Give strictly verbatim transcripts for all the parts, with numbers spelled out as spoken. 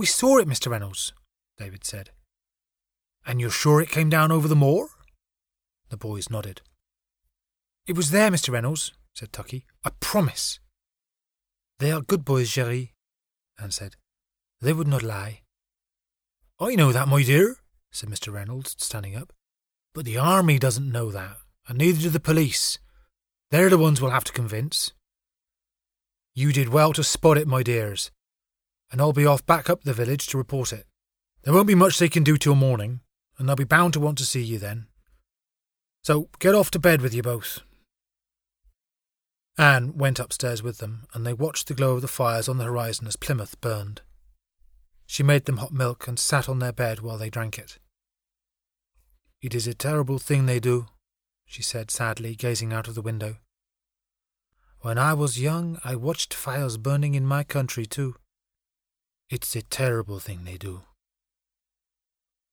"We saw it, Mister Reynolds," David said. "And you're sure it came down over the moor?" The boys nodded. "It was there, Mister Reynolds," said Tucky. "I promise." "They are good boys, Jerry," Anne said. "They would not lie." "I know that, my dear," said Mister Reynolds, standing up. "But the army doesn't know that, and neither do the police. They're the ones we'll have to convince." "You did well to spot it, my dears, and I'll be off back up the village to report it. There won't be much they can do till morning, and they'll be bound to want to see you then. So get off to bed with you both." Anne went upstairs with them, and they watched the glow of the fires on the horizon as Plymouth burned. She made them hot milk and sat on their bed while they drank it. "It is a terrible thing they do," she said sadly, gazing out of the window. "When I was young, I watched fires burning in my country too. It's a terrible thing they do."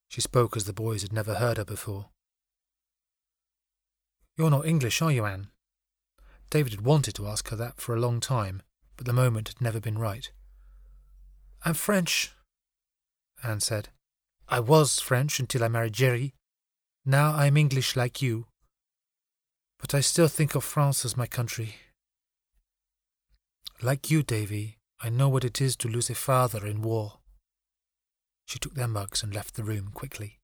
She spoke as the boys had never heard her before. "You're not English, are you, Anne?" David had wanted to ask her that for a long time, but the moment had never been right. "I'm French," Anne said. "I was French until I married Jerry. Now I'm English like you. But I still think of France as my country. Like you, Davy, I know what it is to lose a father in war." She took their mugs and left the room quickly.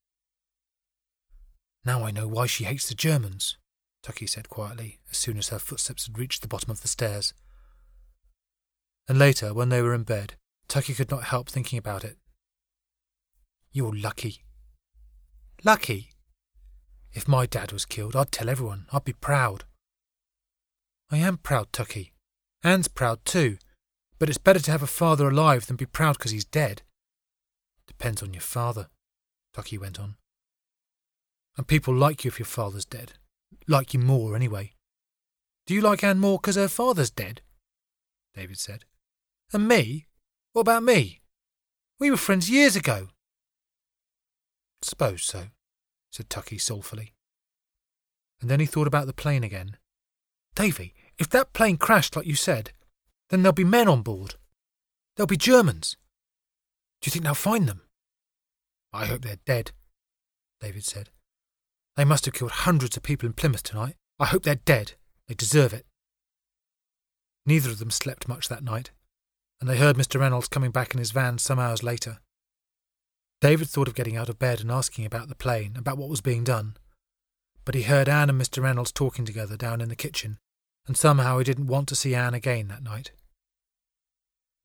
"Now I know why she hates the Germans," Tucky said quietly, as soon as her footsteps had reached the bottom of the stairs. And later, when they were in bed, Tucky could not help thinking about it. "You're lucky." "Lucky? If my dad was killed, I'd tell everyone. I'd be proud." "I am proud, Tucky. Anne's proud too. But it's better to have a father alive than be proud because he's dead." "Depends on your father," Tucky went on. "And people like you if your father's dead. Like you more, anyway." "Do you like Anne more because her father's dead?" David said. "And me? What about me? We were friends years ago." "Suppose so," said Tucky soulfully. And then he thought about the plane again. "Davy, if that plane crashed like you said, then there'll be men on board. There'll be Germans. Do you think they'll find them?" "I hope they're dead," David said. "They must have killed hundreds of people in Plymouth tonight. I hope they're dead. They deserve it." Neither of them slept much that night, and they heard Mister Reynolds coming back in his van some hours later. David thought of getting out of bed and asking about the plane, about what was being done. But he heard Anne and Mister Reynolds talking together down in the kitchen, and somehow he didn't want to see Anne again that night.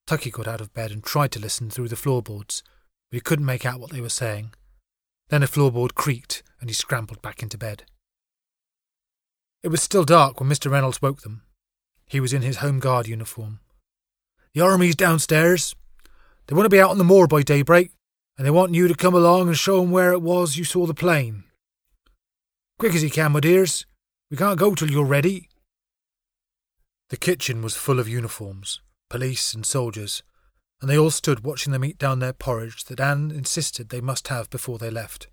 Tucky got out of bed and tried to listen through the floorboards, but he couldn't make out what they were saying. Then a floorboard creaked, and he scrambled back into bed. It was still dark when Mister Reynolds woke them. He was in his Home Guard uniform. "The army's downstairs. They want to be out on the moor by daybreak, and they want you to come along and show them where it was you saw the plane. Quick as you can, my dears. We can't go till you're ready." The kitchen was full of uniforms, police and soldiers, and they all stood watching them eat down their porridge that Anne insisted they must have before they left.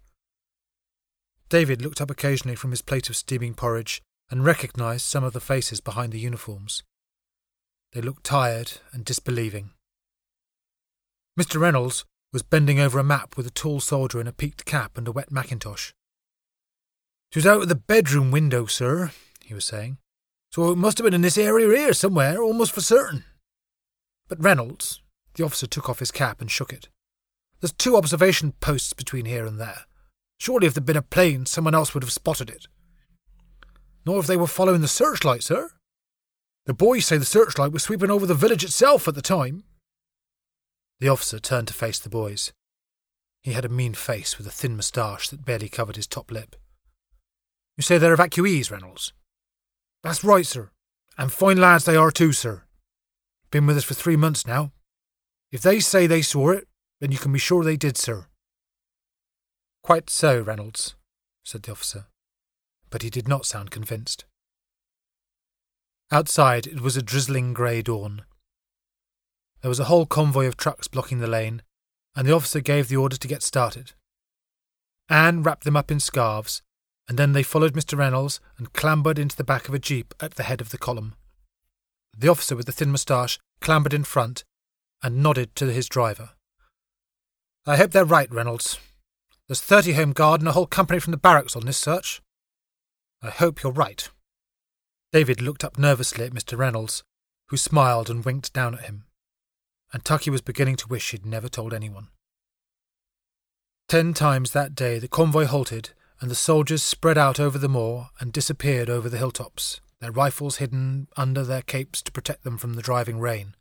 David looked up occasionally from his plate of steaming porridge and recognised some of the faces behind the uniforms. They looked tired and disbelieving. Mister Reynolds was bending over a map with a tall soldier in a peaked cap and a wet mackintosh. "It was out of the bedroom window, sir," he was saying, "so it must have been in this area here somewhere, almost for certain." But Reynolds, the officer, took off his cap and shook it. "There's two observation posts between here and there. Surely if there'd been a plane, someone else would have spotted it." "Nor if they were following the searchlight, sir. The boys say the searchlight was sweeping over the village itself at the time." The officer turned to face the boys. He had a mean face with a thin moustache that barely covered his top lip. "You say they're evacuees, Reynolds?" "That's right, sir. And fine lads they are too, sir. Been with us for three months now. If they say they saw it, then you can be sure they did, sir." "Quite so, Reynolds," said the officer, but he did not sound convinced. Outside it was a drizzling grey dawn. There was a whole convoy of trucks blocking the lane, and the officer gave the order to get started. Anne wrapped them up in scarves, and then they followed Mister Reynolds and clambered into the back of a jeep at the head of the column. The officer with the thin moustache clambered in front and nodded to his driver. I hope they're right, Reynolds. There's thirty home guard and a whole company from the barracks on this search. I hope you're right. David looked up nervously at Mister Reynolds, who smiled and winked down at him, and Tucky was beginning to wish he'd never told anyone. Ten times that day the convoy halted, and the soldiers spread out over the moor and disappeared over the hilltops, their rifles hidden under their capes to protect them from the driving rain.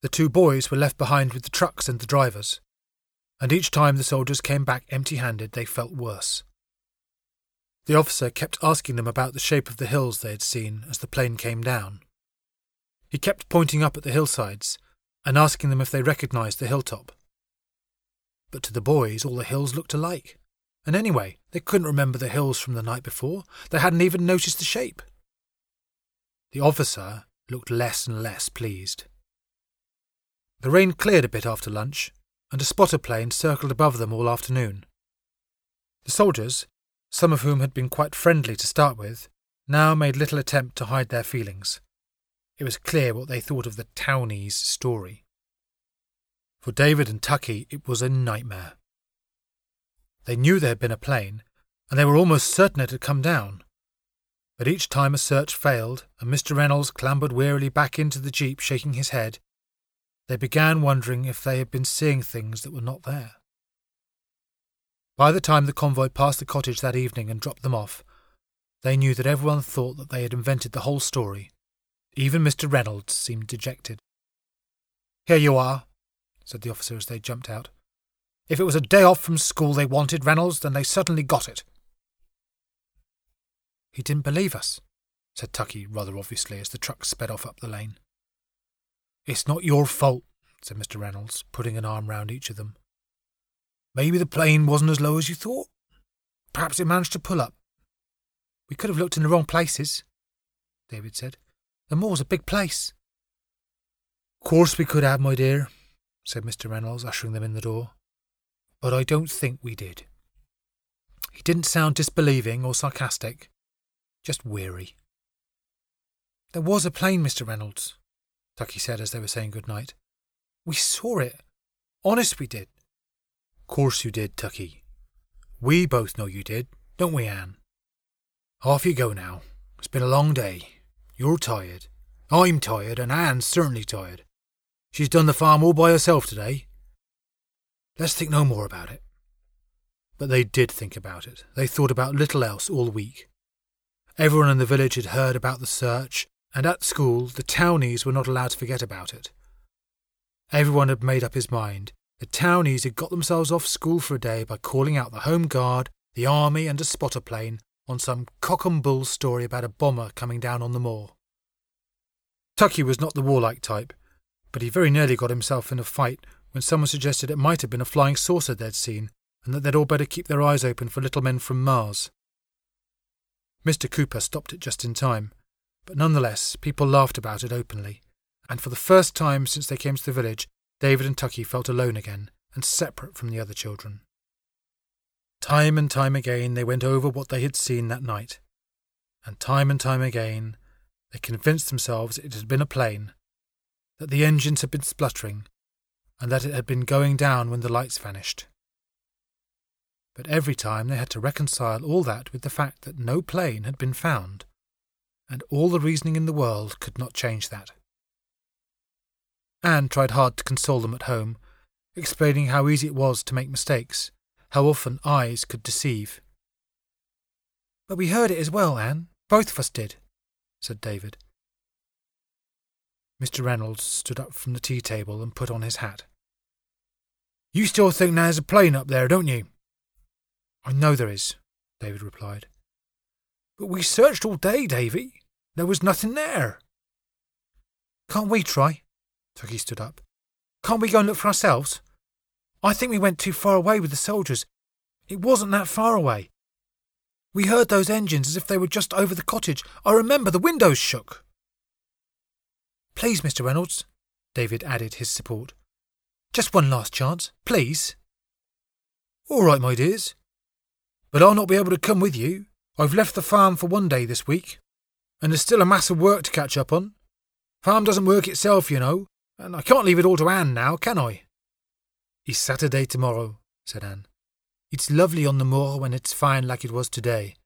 The two boys were left behind with the trucks and the drivers, and each time the soldiers came back empty-handed they felt worse. The officer kept asking them about the shape of the hills they had seen as the plane came down. He kept pointing up at the hillsides and asking them if they recognised the hilltop. But to the boys all the hills looked alike, and anyway they couldn't remember the hills from the night before, they hadn't even noticed the shape. The officer looked less and less pleased. The rain cleared a bit after lunch, and a spotter plane circled above them all afternoon. The soldiers, some of whom had been quite friendly to start with, now made little attempt to hide their feelings. It was clear what they thought of the townies' story. For David and Tucky it was a nightmare. They knew there had been a plane, and they were almost certain it had come down. But each time a search failed, and Mister Reynolds clambered wearily back into the jeep shaking his head, they began wondering if they had been seeing things that were not there. By the time the convoy passed the cottage that evening and dropped them off, they knew that everyone thought that they had invented the whole story. Even Mister Reynolds seemed dejected. "Here you are," said the officer as they jumped out. "If it was a day off from school they wanted, Reynolds, then they certainly got it." "He didn't believe us," said Tucky rather obviously as the truck sped off up the lane. "It's not your fault," said Mister Reynolds, putting an arm round each of them. "Maybe the plane wasn't as low as you thought. Perhaps it managed to pull up." "We could have looked in the wrong places," David said. "The moor's a big place." "Course we could have, my dear," said Mister Reynolds, ushering them in the door. "But I don't think we did." He didn't sound disbelieving or sarcastic, just weary. "There was a plane, Mister Reynolds," Tucky said as they were saying good night. "We saw it. Honest we did." "Course you did, Tucky. We both know you did, don't we, Anne? Off you go now. It's been a long day. You're tired. I'm tired, and Anne's certainly tired. She's done the farm all by herself today. Let's think no more about it." But they did think about it. They thought about little else all week. Everyone in the village had heard about the search, and at school the townies were not allowed to forget about it. Everyone had made up his mind. The townies had got themselves off school for a day by calling out the home guard, the army and a spotter plane on some cock-and-bull story about a bomber coming down on the moor. Tucky was not the warlike type, but he very nearly got himself in a fight when someone suggested it might have been a flying saucer they'd seen and that they'd all better keep their eyes open for little men from Mars. Mister Cooper stopped it just in time. But nonetheless, people laughed about it openly, and for the first time since they came to the village, David and Tucky felt alone again, and separate from the other children. Time and time again they went over what they had seen that night, and time and time again they convinced themselves it had been a plane, that the engines had been spluttering, and that it had been going down when the lights vanished. But every time they had to reconcile all that with the fact that no plane had been found, and all the reasoning in the world could not change that. Anne tried hard to console them at home, explaining how easy it was to make mistakes, how often eyes could deceive. "But we heard it as well, Anne. Both of us did," said David. Mister Reynolds stood up from the tea table and put on his hat. "You still think there's a plane up there, don't you?" "I know there is," David replied. "But we searched all day, Davy. There was nothing there." "Can't we try?" Tucky stood up. "Can't we go and look for ourselves? I think we went too far away with the soldiers. It wasn't that far away. We heard those engines as if they were just over the cottage. I remember the windows shook." "Please, Mister Reynolds," David added his support. "Just one last chance, please." "All right, my dears. But I'll not be able to come with you. I've left the farm for one day this week, and there's still a mass of work to catch up on. Farm doesn't work itself, you know, and I can't leave it all to Anne now, can I?" "It's Saturday tomorrow," said Anne. "It's lovely on the moor when it's fine like it was today.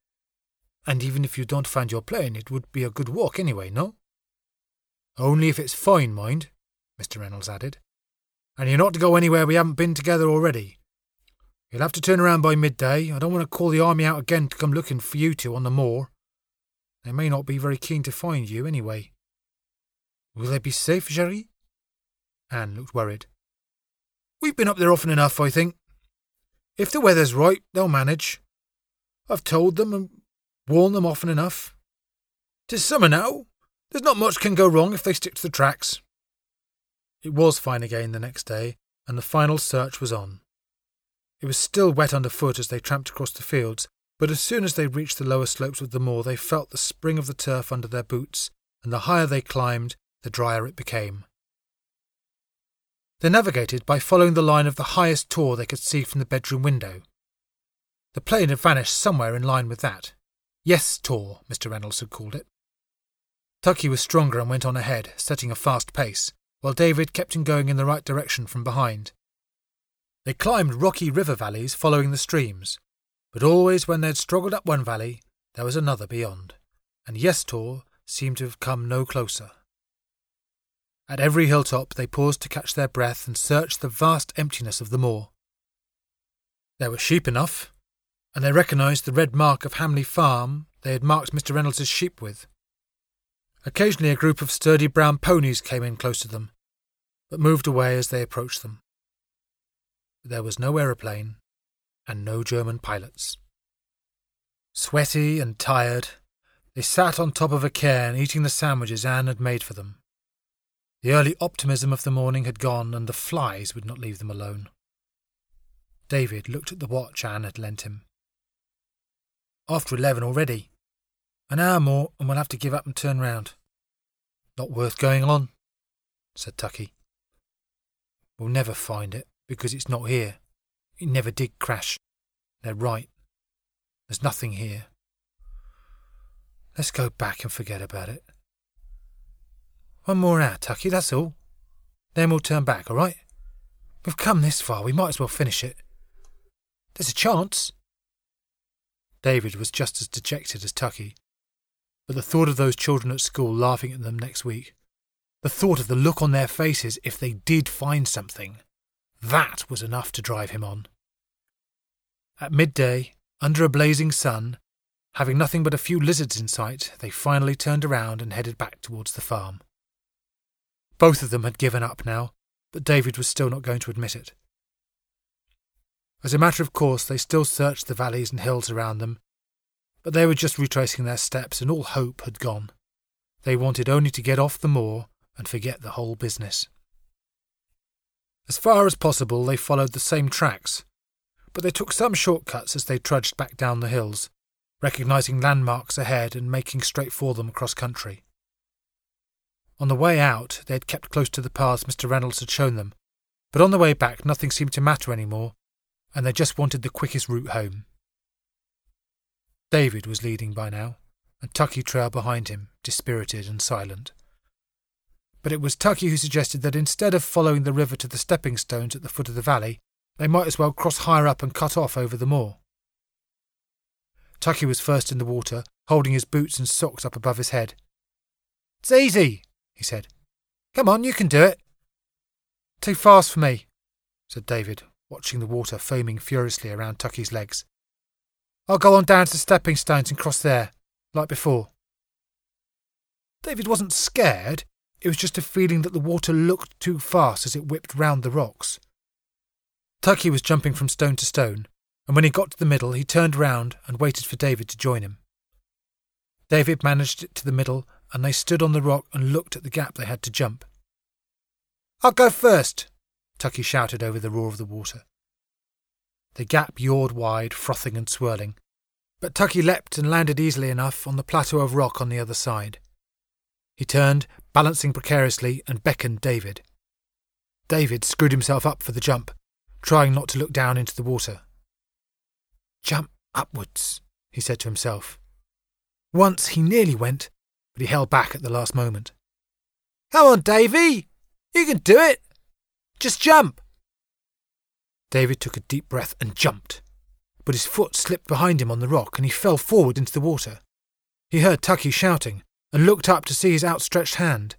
And even if you don't find your plane, it would be a good walk anyway, no?" "Only if it's fine, mind," Mister Reynolds added. "And you're not to go anywhere we haven't been together already. You'll have to turn around by midday. I don't want to call the army out again to come looking for you two on the moor. They may not be very keen to find you anyway." "Will they be safe, Jerry?" Anne looked worried. "We've been up there often enough, I think. If the weather's right, they'll manage. I've told them and warned them often enough. 'Tis summer now. There's not much can go wrong if they stick to the tracks." It was fine again the next day, and the final search was on. It was still wet underfoot as they tramped across the fields, but as soon as they reached the lower slopes of the moor they felt the spring of the turf under their boots, and the higher they climbed, the drier it became. They navigated by following the line of the highest tor they could see from the bedroom window. The plain had vanished somewhere in line with that. Yes, tor, Mister Reynolds had called it. Tucky was stronger and went on ahead, setting a fast pace, while David kept him going in the right direction from behind. They climbed rocky river valleys following the streams, but always when they'd struggled up one valley, there was another beyond, and Yestor seemed to have come no closer. At every hilltop they paused to catch their breath and searched the vast emptiness of the moor. There were sheep enough, and they recognised the red mark of Hamley Farm they had marked Mister Reynolds' sheep with. Occasionally a group of sturdy brown ponies came in close to them, but moved away as they approached them. There was no aeroplane, and no German pilots. Sweaty and tired, they sat on top of a cairn eating the sandwiches Anne had made for them. The early optimism of the morning had gone, and the flies would not leave them alone. David looked at the watch Anne had lent him. "After eleven already. An hour more, and we'll have to give up and turn round." "Not worth going on," said Tucky. "We'll never find it, because it's not here. It never did crash. They're right. There's nothing here. Let's go back and forget about it. One more hour, Tucky, that's all. Then we'll turn back, all right? We've come this far, we might as well finish it. There's a chance." David was just as dejected as Tucky. But the thought of those children at school laughing at them next week, the thought of the look on their faces if they did find something, that was enough to drive him on. At midday, under a blazing sun, having nothing but a few lizards in sight, they finally turned around and headed back towards the farm. Both of them had given up now, but David was still not going to admit it. As a matter of course, they still searched the valleys and hills around them, but they were just retracing their steps and all hope had gone. They wanted only to get off the moor and forget the whole business. As far as possible they followed the same tracks, but they took some shortcuts as they trudged back down the hills, recognising landmarks ahead and making straight for them across country. On the way out they had kept close to the paths Mister Reynolds had shown them, but on the way back nothing seemed to matter any more, and they just wanted the quickest route home. David was leading by now, and Tucky trailed behind him, dispirited and silent. But it was Tucky who suggested that instead of following the river to the stepping stones at the foot of the valley, they might as well cross higher up and cut off over the moor. Tucky was first in the water, holding his boots and socks up above his head. "It's easy," he said. "Come on, you can do it." "Too fast for me," said David, watching the water foaming furiously around Tucky's legs. "I'll go on down to the stepping stones and cross there, like before." David wasn't scared, it was just a feeling that the water looked too fast as it whipped round the rocks. Tucky was jumping from stone to stone, and when he got to the middle he turned round and waited for David to join him. David managed it to the middle, and they stood on the rock and looked at the gap they had to jump. "I'll go first," Tucky shouted over the roar of the water. The gap yawed wide, frothing and swirling, but Tucky leapt and landed easily enough on the plateau of rock on the other side. He turned, balancing precariously, and beckoned David. David screwed himself up for the jump, trying not to look down into the water. "Jump upwards," he said to himself. Once he nearly went, but he held back at the last moment. "Come on, Davy! You can do it! Just jump!" David took a deep breath and jumped, but his foot slipped behind him on the rock and he fell forward into the water. He heard Tucky shouting and looked up to see his outstretched hand.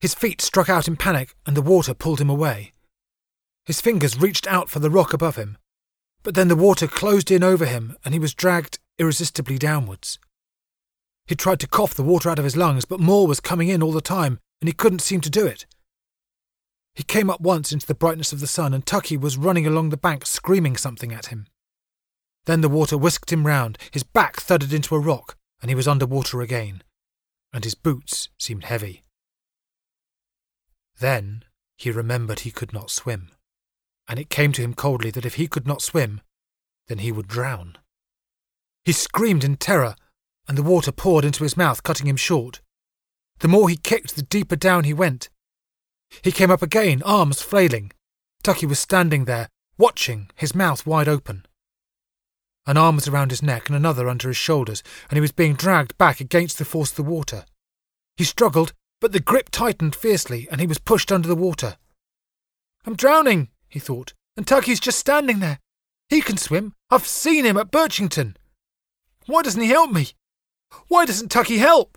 His feet struck out in panic and the water pulled him away. His fingers reached out for the rock above him, but then the water closed in over him and he was dragged irresistibly downwards. He tried to cough the water out of his lungs, but more was coming in all the time and he couldn't seem to do it. He came up once into the brightness of the sun and Tucky was running along the bank screaming something at him. Then the water whisked him round, his back thudded into a rock, and he was under water again, and his boots seemed heavy. Then he remembered he could not swim, and it came to him coldly that if he could not swim, then he would drown. He screamed in terror, and the water poured into his mouth, cutting him short. The more he kicked, the deeper down he went. He came up again, arms flailing. Tucky was standing there, watching, his mouth wide open. An arm was around his neck and another under his shoulders, and he was being dragged back against the force of the water. He struggled, but the grip tightened fiercely, and he was pushed under the water. "I'm drowning," he thought, "and Tucky's just standing there. He can swim. I've seen him at Birchington. Why doesn't he help me? Why doesn't Tucky help?"